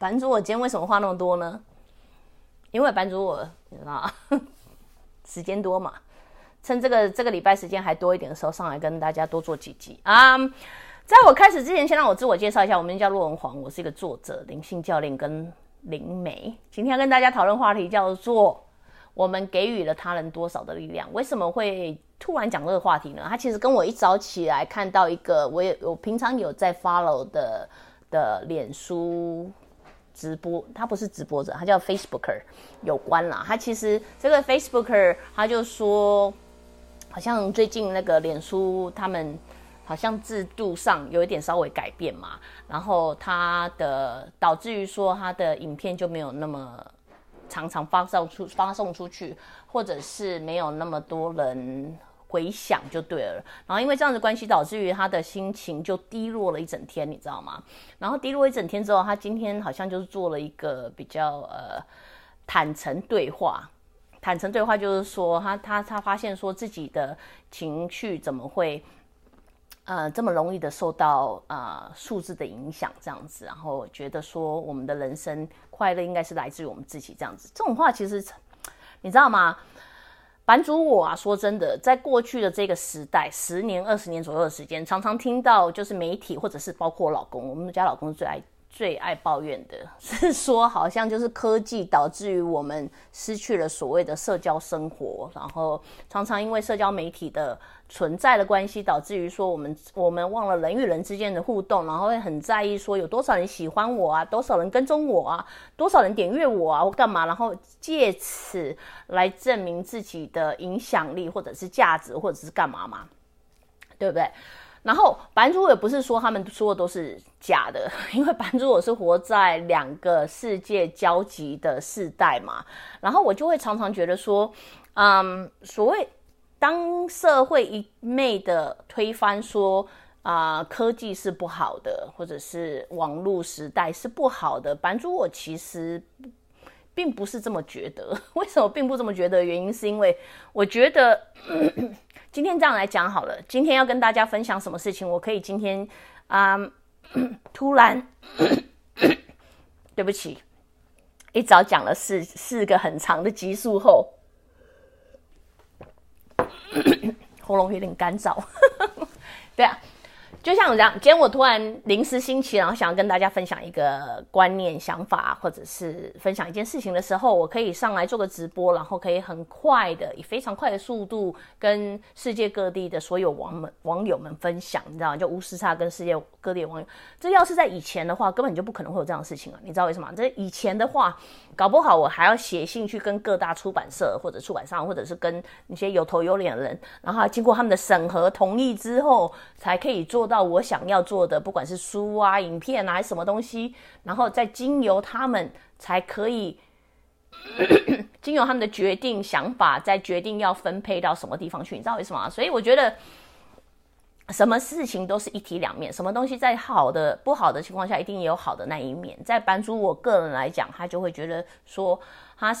版主我今天为什么话那么多呢？因为版主我你知道时间多嘛，趁这个礼拜时间还多一点的时候，上来跟大家多做几集啊。在我开始之前，先让我自我介绍一下，我名叫罗文黄，我是一个作者、灵性教练跟灵媒。今天要跟大家讨论话题叫做我们给予了他人多少的力量。为什么会突然讲这个话题呢？它其实跟我一早起来看到一个我平常有在 follow 的脸书直播，他不是直播者，他叫 Facebooker 有关啦。他其实这个 Facebooker 他就说，好像最近那个脸书他们好像制度上有一点稍微改变嘛，然后他的导致于说他的影片就没有那么常常发送出去，或者是没有那么多人回想就对了。然后因为这样子关系，导致于他的心情就低落了一整天，你知道吗？然后低落一整天之后，他今天好像就是做了一个比较坦诚对话。坦诚对话就是说，他发现说自己的情绪怎么会这么容易的受到数字的影响这样子，然后觉得说我们的人生快乐应该是来自于我们自己这样子。这种话其实你知道吗？版主我啊，说真的，在过去的这个时代，10年、20年左右的时间，常常听到就是媒体或者是包括我老公，我们家老公最爱抱怨的是说，好像就是科技导致于我们失去了所谓的社交生活，然后常常因为社交媒体的存在的关系，导致于说我们忘了人与人之间的互动，然后会很在意说有多少人喜欢我啊，多少人跟踪我啊，多少人点阅我啊，我干嘛，然后借此来证明自己的影响力或者是价值或者是干嘛嘛，对不对？然后版主也不是说他们说的都是假的，因为版主我是活在两个世界交集的世代嘛，然后我就会常常觉得说，所谓当社会一昧的推翻说科技是不好的，或者是网络时代是不好的，版主我其实并不是这么觉得。为什么并不这么觉得？原因是因为我觉得今天这样来讲好了，今天要跟大家分享什么事情，我可以今天突然对不起，一早讲了四个很长的集数后喉咙有点干燥对啊，就像我这样，今天我突然临时兴起，然后想要跟大家分享一个观念、想法，或者是分享一件事情的时候，我可以上来做个直播，然后可以很快的，以非常快的速度跟世界各地的所有网友们分享，你知道吗？就无时差跟世界各地的网友。这要是在以前的话，根本就不可能会有这样的事情啊！你知道为什么？这以前的话，搞不好我还要写信去跟各大出版社或者出版商，或者是跟那些有头有脸的人，然后经过他们的审核同意之后，才可以做到我想要做的，不管是书啊、影片啊，还是什么东西，然后再经由他们才可以经由他们的决定、想法，再决定要分配到什么地方去，你知道为什么吗？所以我觉得什么事情都是一体两面，什么东西在好的、不好的情况下，一定也有好的那一面。在版主我个人来讲，他就会觉得说，他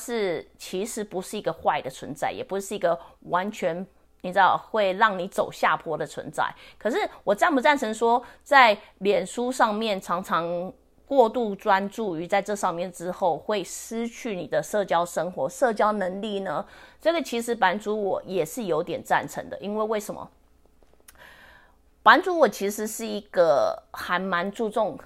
其实不是一个坏的存在，也不是一个完全你知道会让你走下坡的存在。可是我赞不赞成说，在脸书上面常常过度专注于在这上面之后，会失去你的社交生活、社交能力呢？这个其实版主我也是有点赞成的，因为为什么？版主我其实是一个还蛮注重，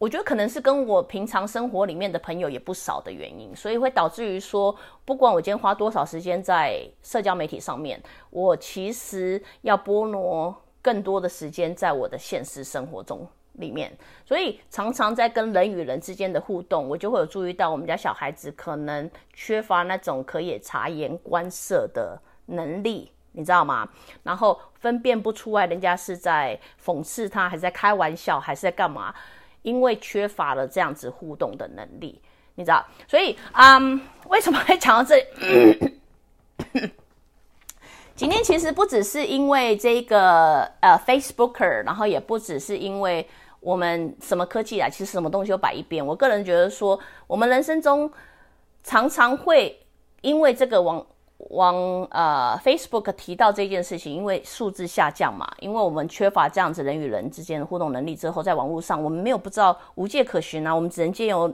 我觉得可能是跟我平常生活里面的朋友也不少的原因，所以会导致于说，不管我今天花多少时间在社交媒体上面，我其实要拨挪更多的时间在我的现实生活中里面。所以常常在跟人与人之间的互动，我就会有注意到我们家小孩子可能缺乏那种可以察言观色的能力，你知道吗？然后分辨不出来人家是在讽刺他，还是在开玩笑，还是在干嘛，因为缺乏了这样子互动的能力，你知道。所以为什么会讲到这里今天其实不只是因为这个Facebooker， 然后也不只是因为我们什么科技来，其实什么东西都摆一边。我个人觉得说，我们人生中常常会因为这个Facebook 提到这件事情，因为数字下降嘛，因为我们缺乏这样子人与人之间的互动能力之后，在网络上我们没有不知道无界可寻啊，我们只能借由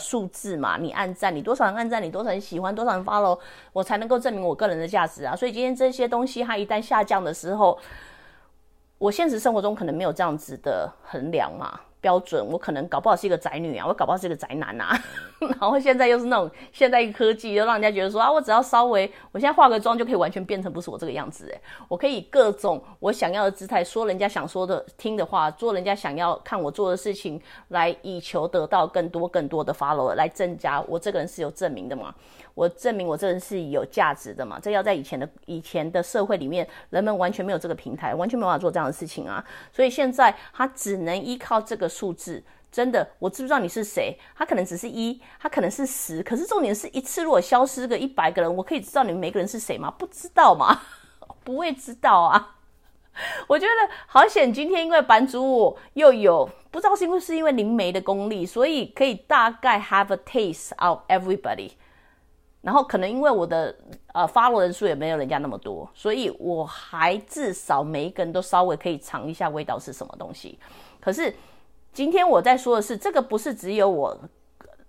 数字嘛，你按赞，你多少人按赞，你多少人喜欢，多少人 follow， 我才能够证明我个人的价值啊。所以今天这些东西它一旦下降的时候，我现实生活中可能没有这样子的衡量嘛标准，我可能搞不好是一个宅女啊，我搞不好是一个宅男啊然后现在又是那种现代科技，就让人家觉得说啊，我只要稍微，我现在化个妆就可以完全变成不是我这个样子，我可以各种我想要的姿态，说人家想说的听的话，做人家想要看我做的事情，来以求得到更多的 follow， 来增加我这个人是有证明的嘛，我证明我这个人是有价值的嘛。这要在以前的社会里面，人们完全没有这个平台，完全没有办法做这样的事情啊。所以现在他只能依靠这个数字，真的，我知不知道你是谁？他可能只是1，他可能是10，可是重点是一次如果消失个100个人，我可以知道你们每个人是谁吗？不知道吗？不会知道啊。我觉得好险，今天因为版主我又有不知道是因为灵媒的功力，所以可以大概 have a taste of everybody。然后可能因为我的follow 人数也没有人家那么多，所以我还至少每一个人都稍微可以尝一下味道是什么东西。可是今天我在说的是，这个不是只有我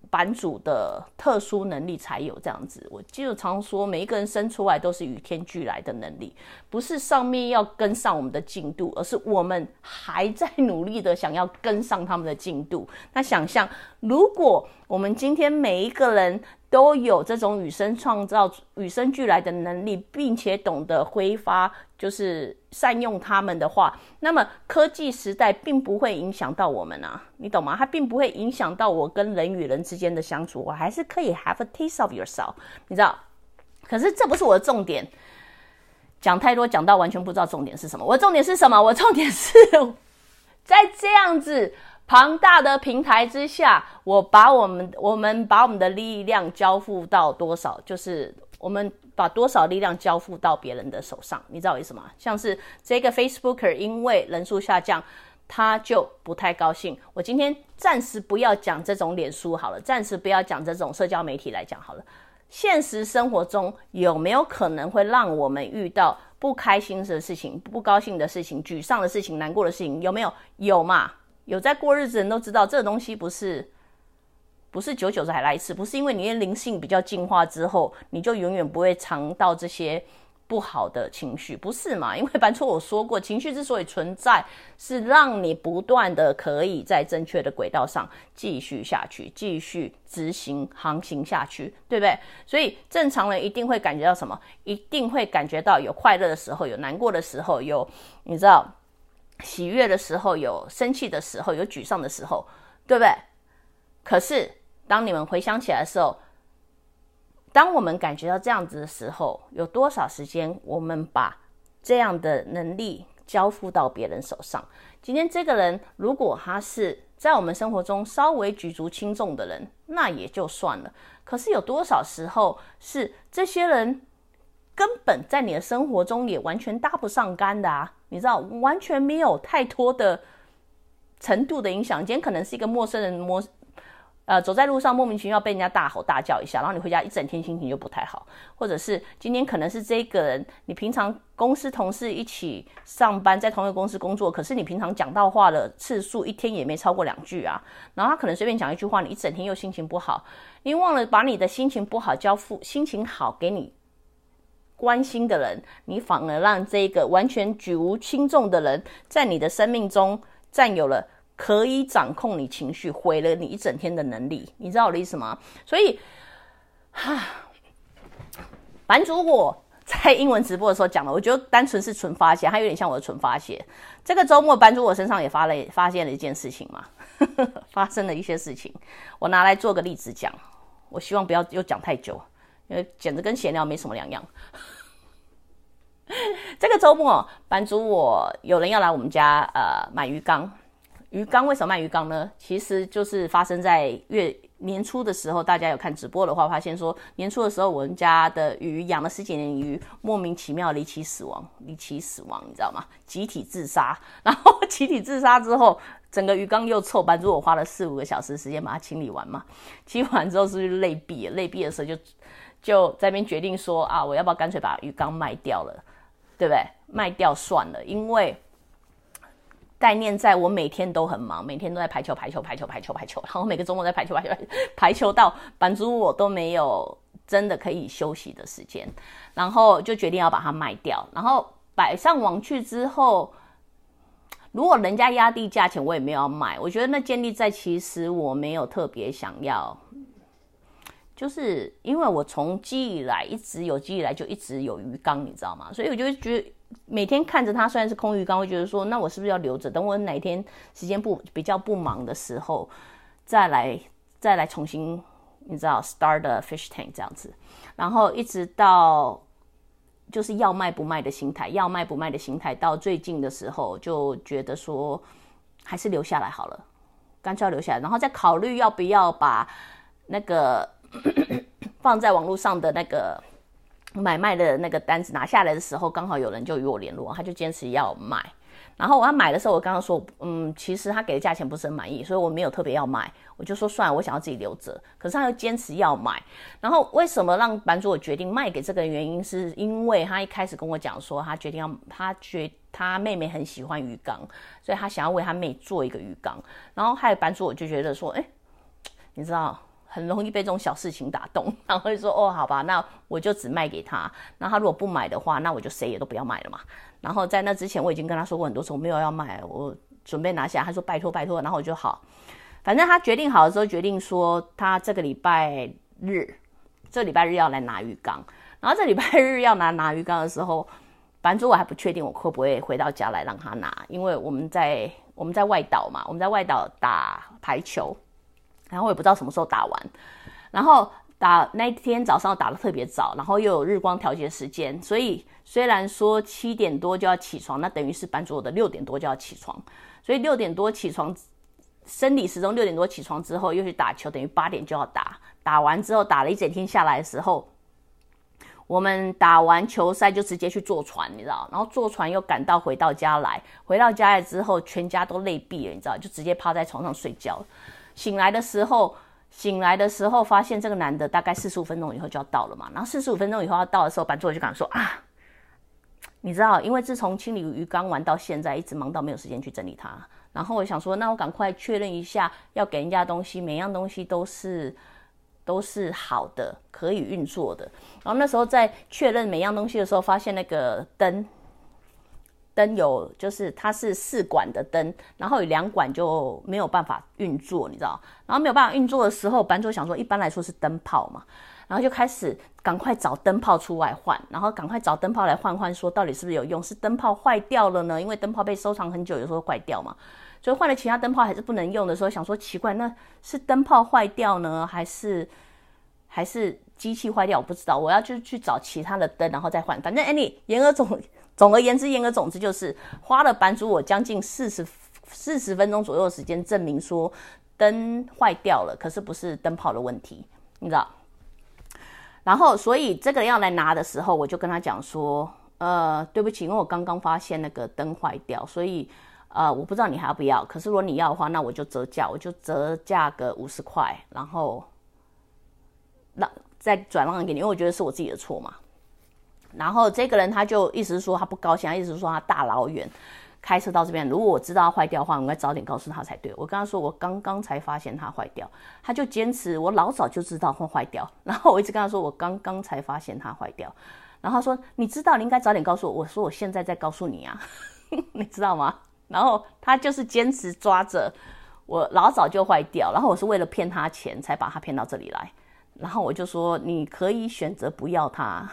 版主的特殊能力才有这样子。我就常说，每一个人生出来都是与天俱来的能力，不是上面要跟上我们的进度，而是我们还在努力的想要跟上他们的进度。那想象，如果我们今天每一个人都有这种与生创造、与生俱来的能力，并且懂得挥发，就是善用他们的话，那么科技时代并不会影响到我们啊，你懂吗？它并不会影响到我跟人与人之间的相处，我还是可以 have a taste of yourself， 你知道。可是这不是我的重点，讲太多，讲到完全不知道重点是什么。我的重点是什么？我的重点是在这样子庞大的平台之下，我们把我们的力量交付到多少，就是我们把多少力量交付到别人的手上，你知道我意思吗？像是这个 Facebooker， 因为人数下降，他就不太高兴。我今天暂时不要讲这种脸书好了，暂时不要讲这种社交媒体来讲好了。现实生活中有没有可能会让我们遇到不开心的事情、不高兴的事情、沮丧的事情、难过的事情？有没有？有嘛？有在过日子的人都知道，这个东西不是久久才来一次，不是因为你的灵性比较进化之后，你就永远不会尝到这些不好的情绪，不是嘛？因为班初我说过，情绪之所以存在，是让你不断的可以在正确的轨道上继续下去，继续执行航行下去，对不对？所以正常人一定会感觉到什么？一定会感觉到有快乐的时候，有难过的时候，有你知道喜悦的时候，有生气的时候，有沮丧的时候，对不对？可是当你们回想起来的时候，当我们感觉到这样子的时候，有多少时间我们把这样的能力交付到别人手上？今天这个人如果他是在我们生活中稍微举足轻重的人，那也就算了。可是有多少时候是这些人根本在你的生活中也完全搭不上干的啊，你知道，完全没有太多的程度的影响。今天可能是一个陌生人走在路上莫名其妙被人家大吼大叫一下，然后你回家一整天心情就不太好。或者是今天可能是这个人，你平常公司同事一起上班，在同一个公司工作，可是你平常讲到话的次数一天也没超过2句啊，然后他可能随便讲一句话，你一整天又心情不好。你忘了把你的心情不好交付心情好给你关心的人，你反而让这个完全举无轻重的人在你的生命中占有了可以掌控你情绪，毁了你一整天的能力，你知道我的意思吗？所以版主我在英文直播的时候讲了，我觉得单纯是纯发泄，它有点像我的纯发泄。这个周末版主我身上也发现了一件事情嘛发生了一些事情，我拿来做个例子讲，我希望不要又讲太久，因为简直跟闲聊没什么两样这个周末版主我有人要来我们家买鱼缸。鱼缸为什么卖鱼缸呢？其实就是发生在年初的时候，大家有看直播的话，发现说年初的时候我们家的鱼养了十几年鱼，莫名其妙离奇死亡，你知道吗？集体自杀。然后集体自杀之后，整个鱼缸又臭，版主我花了4-5个小时时间把它清理完嘛。清理完之后是不是累毙了？累毙的时候就在那边决定说啊，我要不要干脆把鱼缸卖掉了，对不对？卖掉算了，因为概念在我每天都很忙，每天都在排球，然后每个周末在排球到版主我都没有真的可以休息的时间，然后就决定要把它卖掉。然后摆上网去之后，如果人家压低价钱，我也没有要卖。我觉得那建立在其实我没有特别想要，就是因为我从记忆以来就一直有鱼缸，你知道吗？所以我就觉得每天看着它，虽然是空鱼缸，会觉得说那我是不是要留着，等我哪天时间比较不忙的时候再来重新，你知道 start the fish tank 这样子。然后一直到就是要卖不卖的心态到最近的时候，就觉得说还是留下来好了，干脆要留下来，然后再考虑要不要把那个放在网络上的那个买卖的那个单子拿下来的时候，刚好有人就与我联络，他就坚持要买。然后我要买的时候，我刚刚说其实他给的价钱不是很满意，所以我没有特别要买，我就说算了，我想要自己留着。可是他又坚持要买。然后为什么让版主我决定卖给这个原因，是因为他一开始跟我讲说他妹妹很喜欢鱼缸，所以他想要为他妹做一个鱼缸。然后还有版主我就觉得说你知道很容易被这种小事情打动，然后就说好吧，那我就只卖给他。那他如果不买的话，那我就谁也都不要买了嘛。然后在那之前我已经跟他说过很多次，我没有要卖，我准备拿下。他说拜托，然后我就好。反正他决定好的时候，决定说他这礼拜日要来拿鱼缸。然后这礼拜日要拿鱼缸的时候，版主我还不确定我会不会回到家来让他拿，因为我们在外岛嘛，我们在外岛打排球。然后我也不知道什么时候打完，然后那天早上打得特别早，然后又有日光调节时间，所以虽然说7点多就要起床，那等于是版主我的6点多就要起床，所以6点多起床，生理时钟6点多起床之后又去打球，等于8点就要打。打完之后打了一整天下来的时候，我们打完球赛就直接去坐船，你知道，然后坐船又赶到回到家来之后，全家都累毙了，你知道，就直接趴在床上睡觉。醒来的时候发现这个男的大概45分钟以后就要到了嘛，然后45分钟以后要到的时候，版主就跟我说啊，你知道，因为自从清理鱼缸玩到现在，一直忙到没有时间去整理它。然后我想说，那我赶快确认一下要给人家的东西，每样东西都是好的，可以运作的。然后那时候在确认每样东西的时候，发现那个灯有，就是它是4管的灯，然后有2管就没有办法运作，你知道，然后没有办法运作的时候，版主想说一般来说是灯泡嘛，然后就开始赶快找灯泡出来换，然后赶快找灯泡来换，说到底是不是有用，是灯泡坏掉了呢？因为灯泡被收藏很久，有时候坏掉嘛，所以换了其他灯泡还是不能用的时候，想说奇怪，那是灯泡坏掉呢，还是机器坏掉，我不知道，我要去找其他的灯然后再换。反正言而总之就是花了版主我将近40分钟左右的时间证明说灯坏掉了，可是不是灯泡的问题，你知道。然后所以这个要来拿的时候，我就跟他讲说对不起，因为我刚刚发现那个灯坏掉，所以我不知道你还要不要，可是如果你要的话，那我就折价，个50块，然后再转让给你，因为我觉得是我自己的错嘛。然后这个人他就意思说他不高兴，他意思说他大老远开车到这边，如果我知道他坏掉的话，我应该早点告诉他才对。我跟他说我刚刚才发现他坏掉，他就坚持我老早就知道会坏掉。然后我一直跟他说我刚刚才发现他坏掉，然后他说你知道，你应该早点告诉我。我说我现在在告诉你啊，你知道吗？然后他就是坚持抓着我老早就坏掉，然后我是为了骗他钱才把他骗到这里来。然后我就说你可以选择不要他，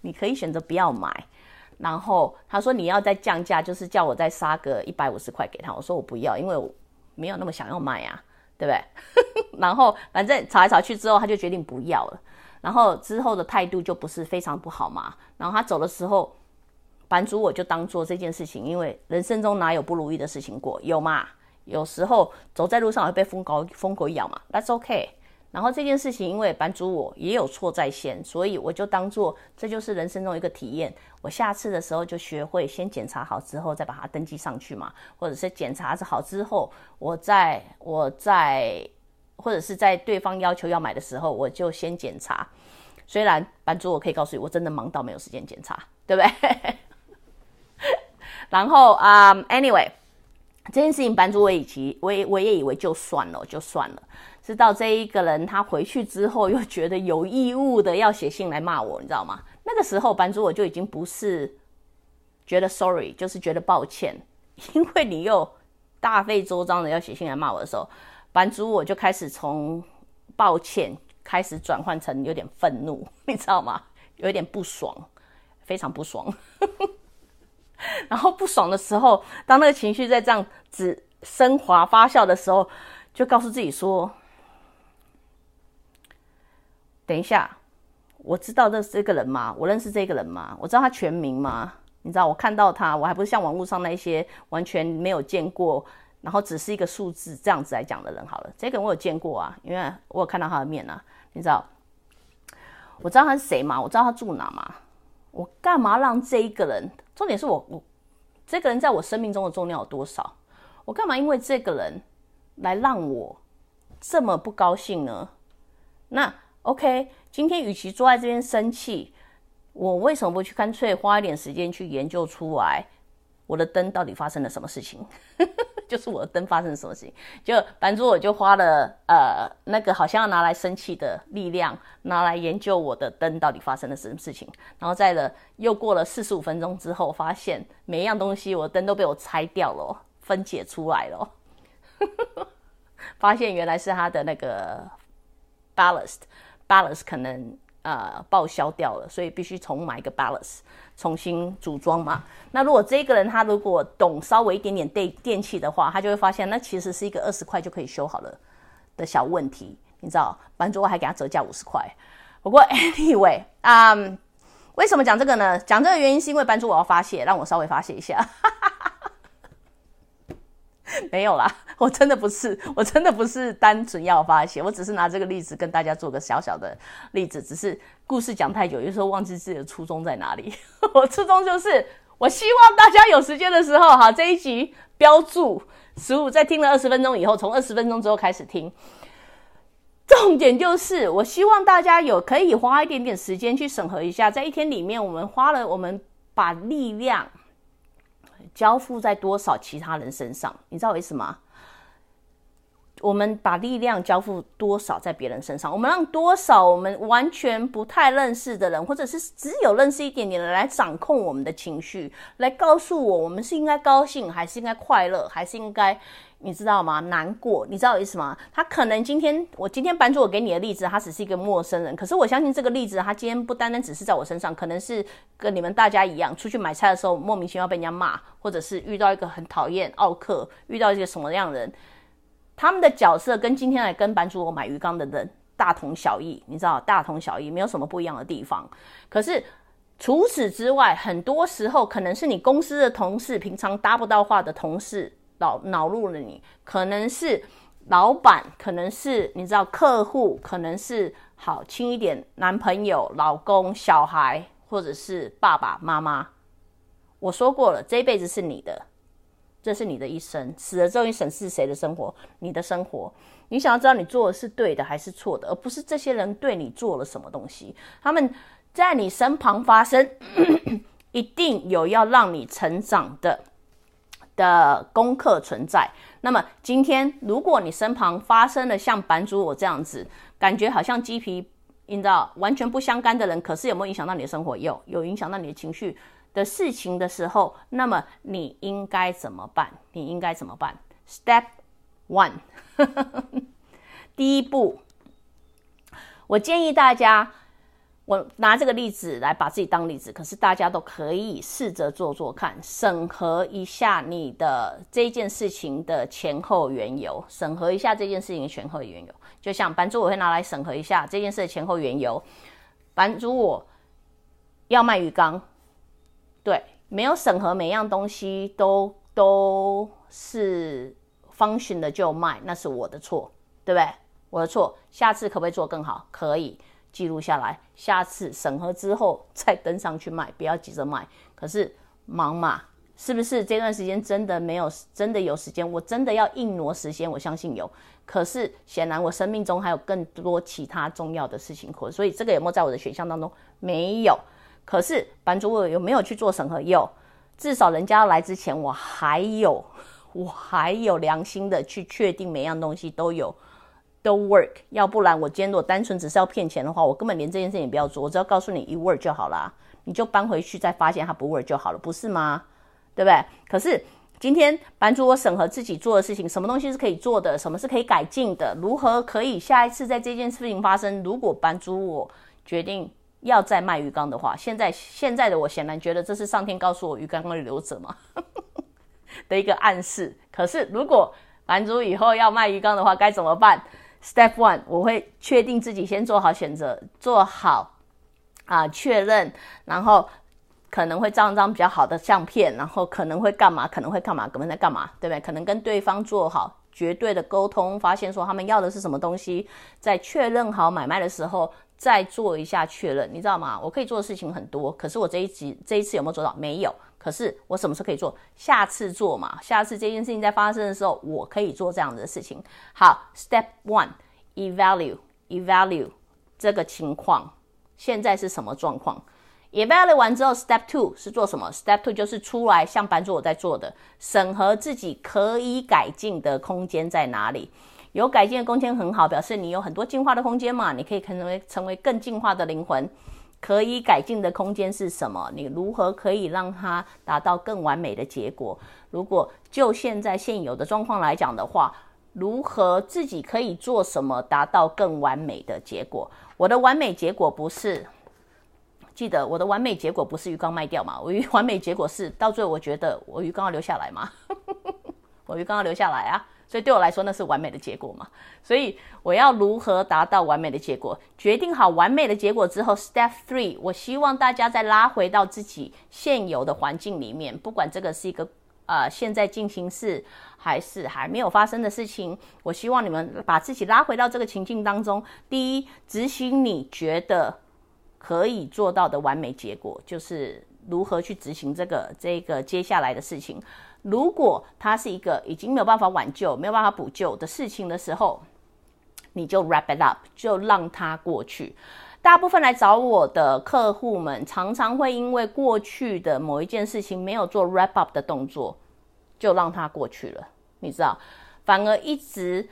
你可以选择不要买。然后他说你要再降价，就是叫我再杀个150块给他。我说我不要，因为我没有那么想要买啊，对不对？然后反正吵来吵去之后，他就决定不要了。然后之后的态度就不是非常不好嘛。然后他走的时候，版主我就当做这件事情，因为人生中哪有不如意的事情过，有嘛？有时候走在路上会被疯狗咬嘛 ，That's okay。然后这件事情因为版主我也有错在先，所以我就当做这就是人生中一个体验，我下次的时候就学会先检查好之后再把它登记上去嘛，或者是检查好之后我再或者是在对方要求要买的时候我就先检查。虽然版主我可以告诉你我真的忙到没有时间检查，对不对？然后anyway，这件事情版主我也以为就算了，直到这一个人他回去之后又觉得有义务的要写信来骂我，你知道吗？那个时候版主我就已经不是觉得 sorry， 就是觉得抱歉，因为你又大费周章的要写信来骂我的时候，版主我就开始从抱歉开始转换成有点愤怒，你知道吗？有点不爽，非常不爽。然后不爽的时候，当那个情绪在这样子升华发酵的时候，就告诉自己说，等一下，我知道这个人吗？我认识这个人吗？我知道他全名吗？你知道我看到他，我还不是像网络上那些完全没有见过，然后只是一个数字这样子来讲的人好了。这个人我有见过啊，因为我有看到他的面啊，你知道，我知道他是谁吗？我知道他住哪吗？我干嘛让这一个人，重点是我这个人在我生命中的重量有多少，我干嘛因为这个人来让我这么不高兴呢？那 OK， 今天与其坐在这边生气，我为什么不去干脆花一点时间去研究出来我的灯到底发生了什么事情？就是我的灯发生了什么事情，就反正我就花了那个好像要拿来生气的力量，拿来研究我的灯到底发生了什么事情。然后又过了45分钟之后，发现每一样东西我的灯都被我拆掉了，分解出来了。发现原来是它的那个 ballast 可能报销掉了，所以必须重买一个 ballast 重新组装嘛。那如果这个人他如果懂稍微一点点电器的话，他就会发现那其实是一个20块就可以修好了的小问题，你知道，版主我还给他折价50块。不过 anyway， 为什么讲这个呢？讲这个原因是因为版主我要发泄，让我稍微发泄一下。没有啦，我真的不是单纯要发泄，我只是拿这个例子跟大家做个小小的例子，只是故事讲太久，有时候忘记自己的初衷在哪里。我初衷就是，我希望大家有时间的时候，好，这一集标注15，在听了20分钟以后，从20分钟之后开始听。重点就是，我希望大家可以花一点点时间去审核一下，在一天里面，我们把力量交付在多少其他人身上，你知道我意思吗？我们把力量交付多少在别人身上，我们让多少我们完全不太认识的人，或者是只有认识一点点的人来掌控我们的情绪，来告诉我们是应该高兴还是应该快乐，还是应该，你知道吗，难过，你知道我意思吗？他可能今天版主我给你的例子，他只是一个陌生人，可是我相信这个例子他今天不单单只是在我身上，可能是跟你们大家一样，出去买菜的时候莫名其妙被人家骂，或者是遇到一个很讨厌傲客，遇到一个什么样的人，他们的角色跟今天来跟版主我买鱼缸的人大同小异，你知道，大同小异，没有什么不一样的地方。可是除此之外，很多时候可能是你公司的同事，平常搭不到话的同事恼怒了你，可能是老板，可能是你知道客户，可能是好亲一点男朋友、老公、小孩，或者是爸爸妈妈。我说过了，这一辈子是你的。这是你的一生，死了之后你审视谁的生活，你的生活，你想要知道你做的是对的还是错的，而不是这些人对你做了什么东西。他们在你身旁发生，一定有要让你成长的功课存在。那么今天如果你身旁发生了像版主我这样子，感觉好像鸡皮，你知道完全不相干的人，可是有没有影响到你的生活？有影响到你的情绪的事情的时候，那么你应该怎么办？你应该怎么办 ？Step one， 第一步，我建议大家，我拿这个例子来把自己当例子，可是大家都可以试着做做看，审核一下你的这件事情的前后缘由，审核一下这件事情的前后缘由。就像版主我会拿来审核一下这件事的前后缘由。版主我要卖鱼缸。对，没有审核每样东西都是 function 的就卖，那是我的错，对不对？我的错，下次可不可以做更好？可以，记录下来，下次审核之后再登上去卖，不要急着卖。可是忙嘛，是不是这段时间真的没有，真的有时间？我真的要硬挪时间，我相信有。可是显然我生命中还有更多其他重要的事情，所以这个有没有在我的选项当中？没有。可是版主我有没有去做审核？有，至少人家要来之前，我还有良心的去确定每样东西都 work， 要不然我今天如果单纯只是要骗钱的话，我根本连这件事情也不要做，我只要告诉你一 work 就好啦，你就搬回去再发现它不 work 就好了，不是吗？对不对？可是今天版主我审核自己做的事情，什么东西是可以做的，什么是可以改进的，如何可以下一次在这件事情发生，如果版主我决定要再卖鱼缸的话，现在的我显然觉得这是上天告诉我鱼缸会留着嘛的一个暗示。可是如果版主以后要卖鱼缸的话该怎么办？ Step 1， 我会确定自己先做好选择，做好确认，然后可能会照一张比较好的相片，然后可能会干嘛，对不对？可能跟对方做好绝对的沟通，发现说他们要的是什么东西，在确认好买卖的时候再做一下确认，你知道吗？我可以做的事情很多，可是我这一次有没有做到？没有。可是我什么时候可以做？下次做嘛，下次这件事情在发生的时候，我可以做这样的事情。好 ，Step 1 evaluate 这个情况现在是什么状况？ evaluate 完之后 ，Step 2 是做什么 ？Step 2 就是出来像版主我在做的，审核自己可以改进的空间在哪里。有改进的空间很好，表示你有很多进化的空间嘛，你可以成为更进化的灵魂。可以改进的空间是什么？你如何可以让它达到更完美的结果？如果就现在现有的状况来讲的话，如何自己可以做什么达到更完美的结果？我的完美结果不是，记得我的完美结果不是鱼缸卖掉嘛？我完美结果是到最后我觉得我鱼缸要留下来嘛，我鱼缸要留下来啊。所以对我来说那是完美的结果嘛，所以我要如何达到完美的结果？决定好完美的结果之后 ，Step 3， 我希望大家再拉回到自己现有的环境里面，不管这个是一个现在进行式还是还没有发生的事情，我希望你们把自己拉回到这个情境当中。第一，执行你觉得可以做到的完美结果，就是如何去执行这个接下来的事情。如果它是一个已经没有办法挽救、没有办法补救的事情的时候，你就 wrap it up， 就让它过去。大部分来找我的客户们，常常会因为过去的某一件事情没有做 wrap up 的动作，就让它过去了，你知道，反而一直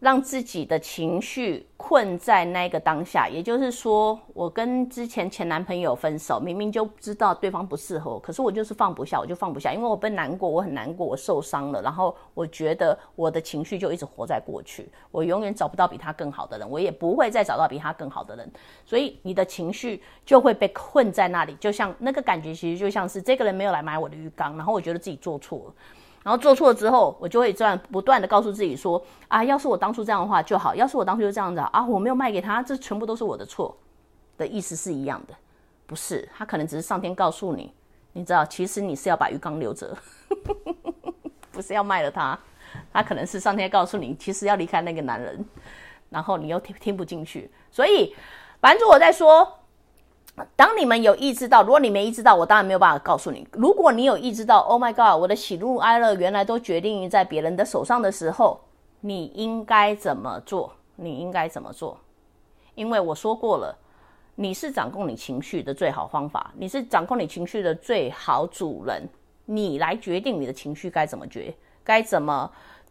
让自己的情绪困在那个当下。也就是说，我跟之前前男朋友分手，明明就知道对方不适合我，可是我就是放不下，因为我被难过，我很难过，我受伤了，然后我觉得我的情绪就一直活在过去，我永远找不到比他更好的人，我也不会再找到比他更好的人，所以你的情绪就会被困在那里。就像那个感觉其实就像是这个人没有来买我的鱼缸，然后我觉得自己做错了，然后做错之后，我就会这样不断的告诉自己说啊，要是我当初这样的话就好，要是我当初就这样子啊，我没有卖给他，这全部都是我的错的意思是一样的，不是？他可能只是上天告诉你，你知道，其实你是要把鱼缸留着，不是要卖了他，他可能是上天告诉你，其实要离开那个男人，然后你又听不进去，所以版主我在说。当你们有意识到，如果你没意识到，我当然没有办法告诉你。如果你有意识到 Oh my God， 我的喜怒哀乐原来都决定于在别人的手上的时候，你应该怎么做？因为我说过了，你是掌控你情绪的最好方法，你是掌控你情绪的最好主人，你来决定你的情绪该怎么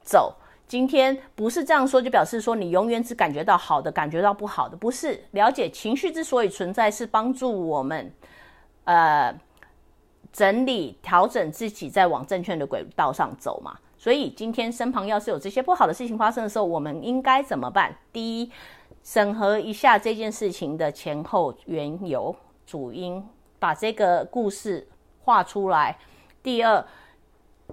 走。今天不是这样说就表示说你永远只感觉到好的，感觉到不好的，不是。了解情绪之所以存在，是帮助我们整理调整自己，再往正确的轨道上走嘛。所以今天身旁要是有这些不好的事情发生的时候，我们应该怎么办？第一，审核一下这件事情的前后缘由主因，把这个故事画出来。第二，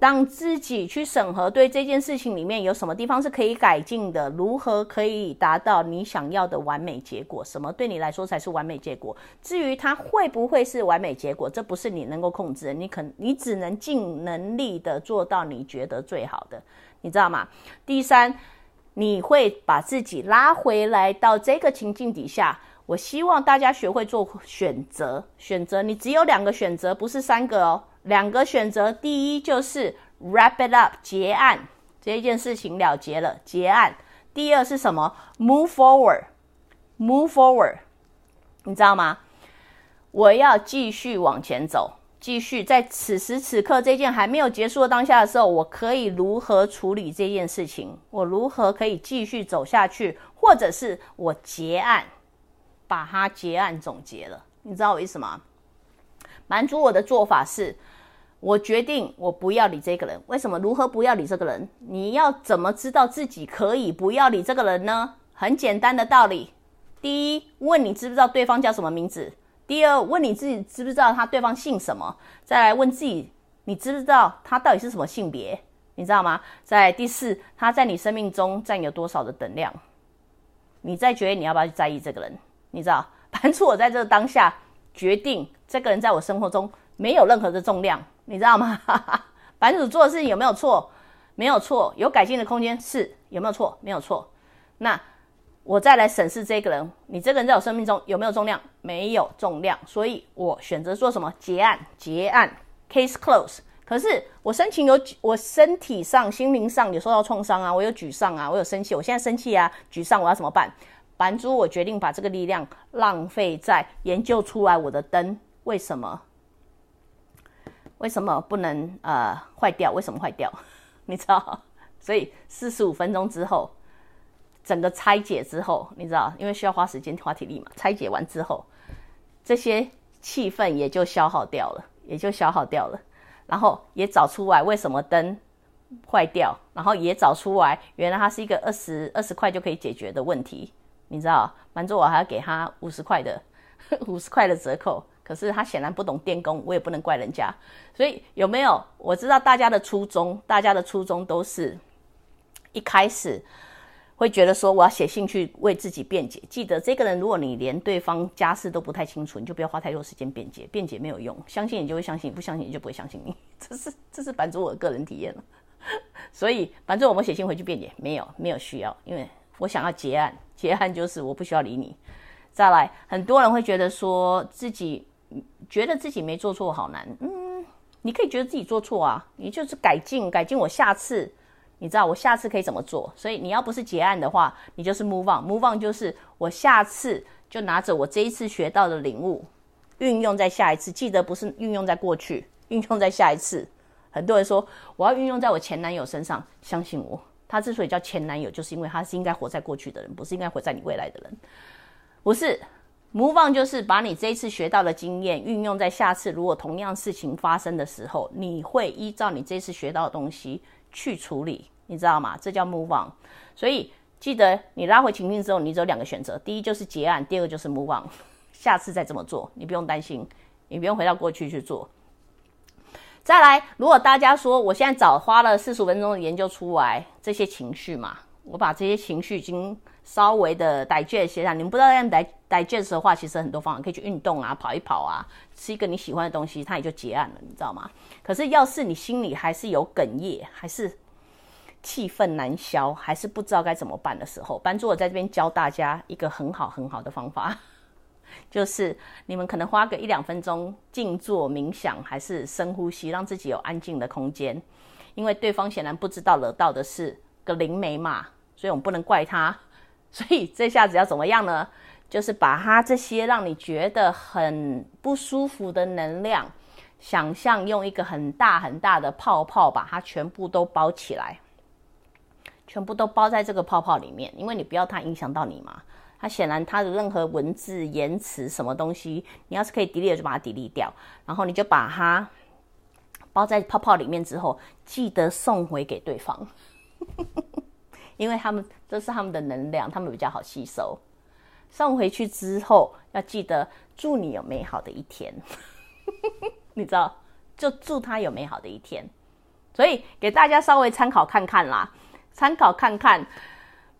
让自己去审核对这件事情里面有什么地方是可以改进的，如何可以达到你想要的完美结果，什么对你来说才是完美结果。至于它会不会是完美结果，这不是你能够控制的，你只能尽能力的做到你觉得最好的，你知道吗？第三，你会把自己拉回来到这个情境底下。我希望大家学会做选择，你只有两个选择，不是三个哦，两个选择。第一就是 wrap it up， 结案，这件事情了结了，结案。第二是什么？ move forward， 你知道吗？我要继续往前走，继续在此时此刻这件还没有结束的当下的时候，我可以如何处理这件事情，我如何可以继续走下去，或者是我结案，把它结案总结了，你知道我意思吗？满足我的做法是，我决定我不要理这个人。为什么？如何不要理这个人？你要怎么知道自己可以不要理这个人呢？很简单的道理，第一，问你知不知道对方叫什么名字；第二，问你自己知不知道对方姓什么；再来问自己，你知不知道他到底是什么性别？你知道吗？再来第四，他在你生命中占有多少的等量？你再决定你要不要去在意这个人。你知道，搬出我在这个当下决定这个人在我生活中没有任何的重量，你知道吗？版主做的事情有没有错？没有错。有改进的空间是，有没有错？没有错。那我再来审视这个人，你这个人在我生命中有没有重量？没有重量。所以我选择做什么？结案，case close。可是我身体上、心灵上有受到创伤啊，我有沮丧啊，我有生气，我现在生气啊，沮丧，我要怎么办？版主，我决定把这个力量浪费在研究出来我的灯为什么不能坏掉，为什么坏掉，你知道？所以45分钟之后，整个拆解之后，你知道，因为需要花时间花体力嘛，拆解完之后，这些气氛也就消耗掉了，然后也找出来为什么灯坏掉，然后也找出来原来它是一个20块就可以解决的问题，你知道，蛮多我还要给他50块的折扣，可是他显然不懂电工，我也不能怪人家。所以有没有？我知道大家的初衷，都是一开始会觉得说我要写信去为自己辩解。记得这个人，如果你连对方家事都不太清楚，你就不要花太多时间辩解，辩解没有用，相信你就会相信，不相信你就不会相信你。这是蛮多我的个人体验了。所以蛮多我们写信回去辩解，没有需要，因为我想要结案，就是我不需要理你。再来，很多人会觉得说自己没做错好难，你可以觉得自己做错啊，你就是改进，我下次，你知道我下次可以怎么做。所以你要不是结案的话，你就是 move on， 就是我下次就拿着我这一次学到的领悟，运用在下一次，记得不是运用在过去，运用在下一次。很多人说我要运用在我前男友身上，相信我，他之所以叫前男友，就是因为他是应该活在过去的人，不是应该活在你未来的人。不是 move on， 就是把你这一次学到的经验运用在下次如果同样事情发生的时候，你会依照你这次学到的东西去处理，你知道吗？这叫 move on。 所以记得你拉回情境之后，你只有两个选择，第一就是结案，第二就是 move on， 下次再这么做，你不用担心，你不用回到过去去做。再来，如果大家说我现在花了45分钟的研究出来这些情绪嘛，我把这些情绪已经稍微的 digest 一下，你们不知道这样 digest 的话，其实很多方法，可以去运动啊，跑一跑啊，吃一个你喜欢的东西，它也就结案了，你知道吗？可是要是你心里还是有哽咽，还是气愤难消，还是不知道该怎么办的时候，班主我在这边教大家一个很好的方法，就是你们可能花个1-2分钟静坐冥想，还是深呼吸，让自己有安静的空间。因为对方显然不知道惹到的是个灵媒嘛，所以我们不能怪他。所以这下子要怎么样呢？就是把他这些让你觉得很不舒服的能量，想象用一个很大的泡泡把它全部都包起来，全部都包在这个泡泡里面，因为你不要它影响到你嘛。它显然它的任何文字、言辞什么东西，你要是可以delete就把它delete掉，然后你就把它包在泡泡里面之后，记得送回给对方。因为他们这是他们的能量，他们比较好吸收。送回去之后要记得祝你有美好的一天，你知道，就祝他有美好的一天。所以给大家稍微参考看看啦，参考看看，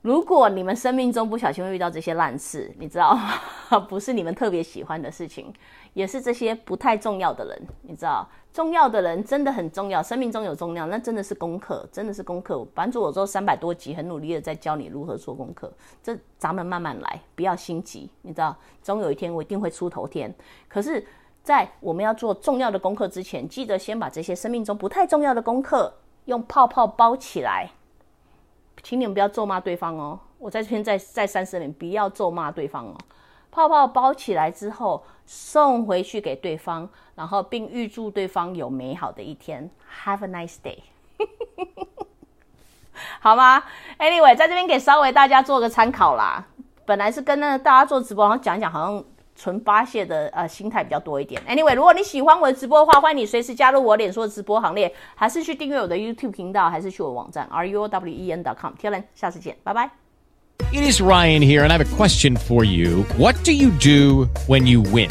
如果你们生命中不小心会遇到这些烂事，你知道吗？不是你们特别喜欢的事情，也是这些不太重要的人，你知道，重要的人真的很重要，生命中有重要，那真的是功课，真的是功课。版主我做300多集，很努力的在教你如何做功课，这咱们慢慢来，不要心急，你知道，总有一天我一定会出头天。可是在我们要做重要的功课之前，记得先把这些生命中不太重要的功课用泡泡包起来。请你们不要咒骂对方哦，我在这边再三声明，不要咒骂对方哦。泡泡包起来之后送回去给对方，然后并预祝对方有美好的一天。 Have a nice day 好吗？ Anyway 在这边给稍微大家做个参考啦，本来是跟大家做直播，然后讲一讲好像纯发泄的心态比较多一点。 Anyway 如果你喜欢我的直播的话，欢迎你随时加入我脸书的直播行列，还是去订阅我的 YouTube 频道，还是去我网站 rowen.com。 天人下次见，拜拜。It is Ryan here, and I have a question for you. What do when you win?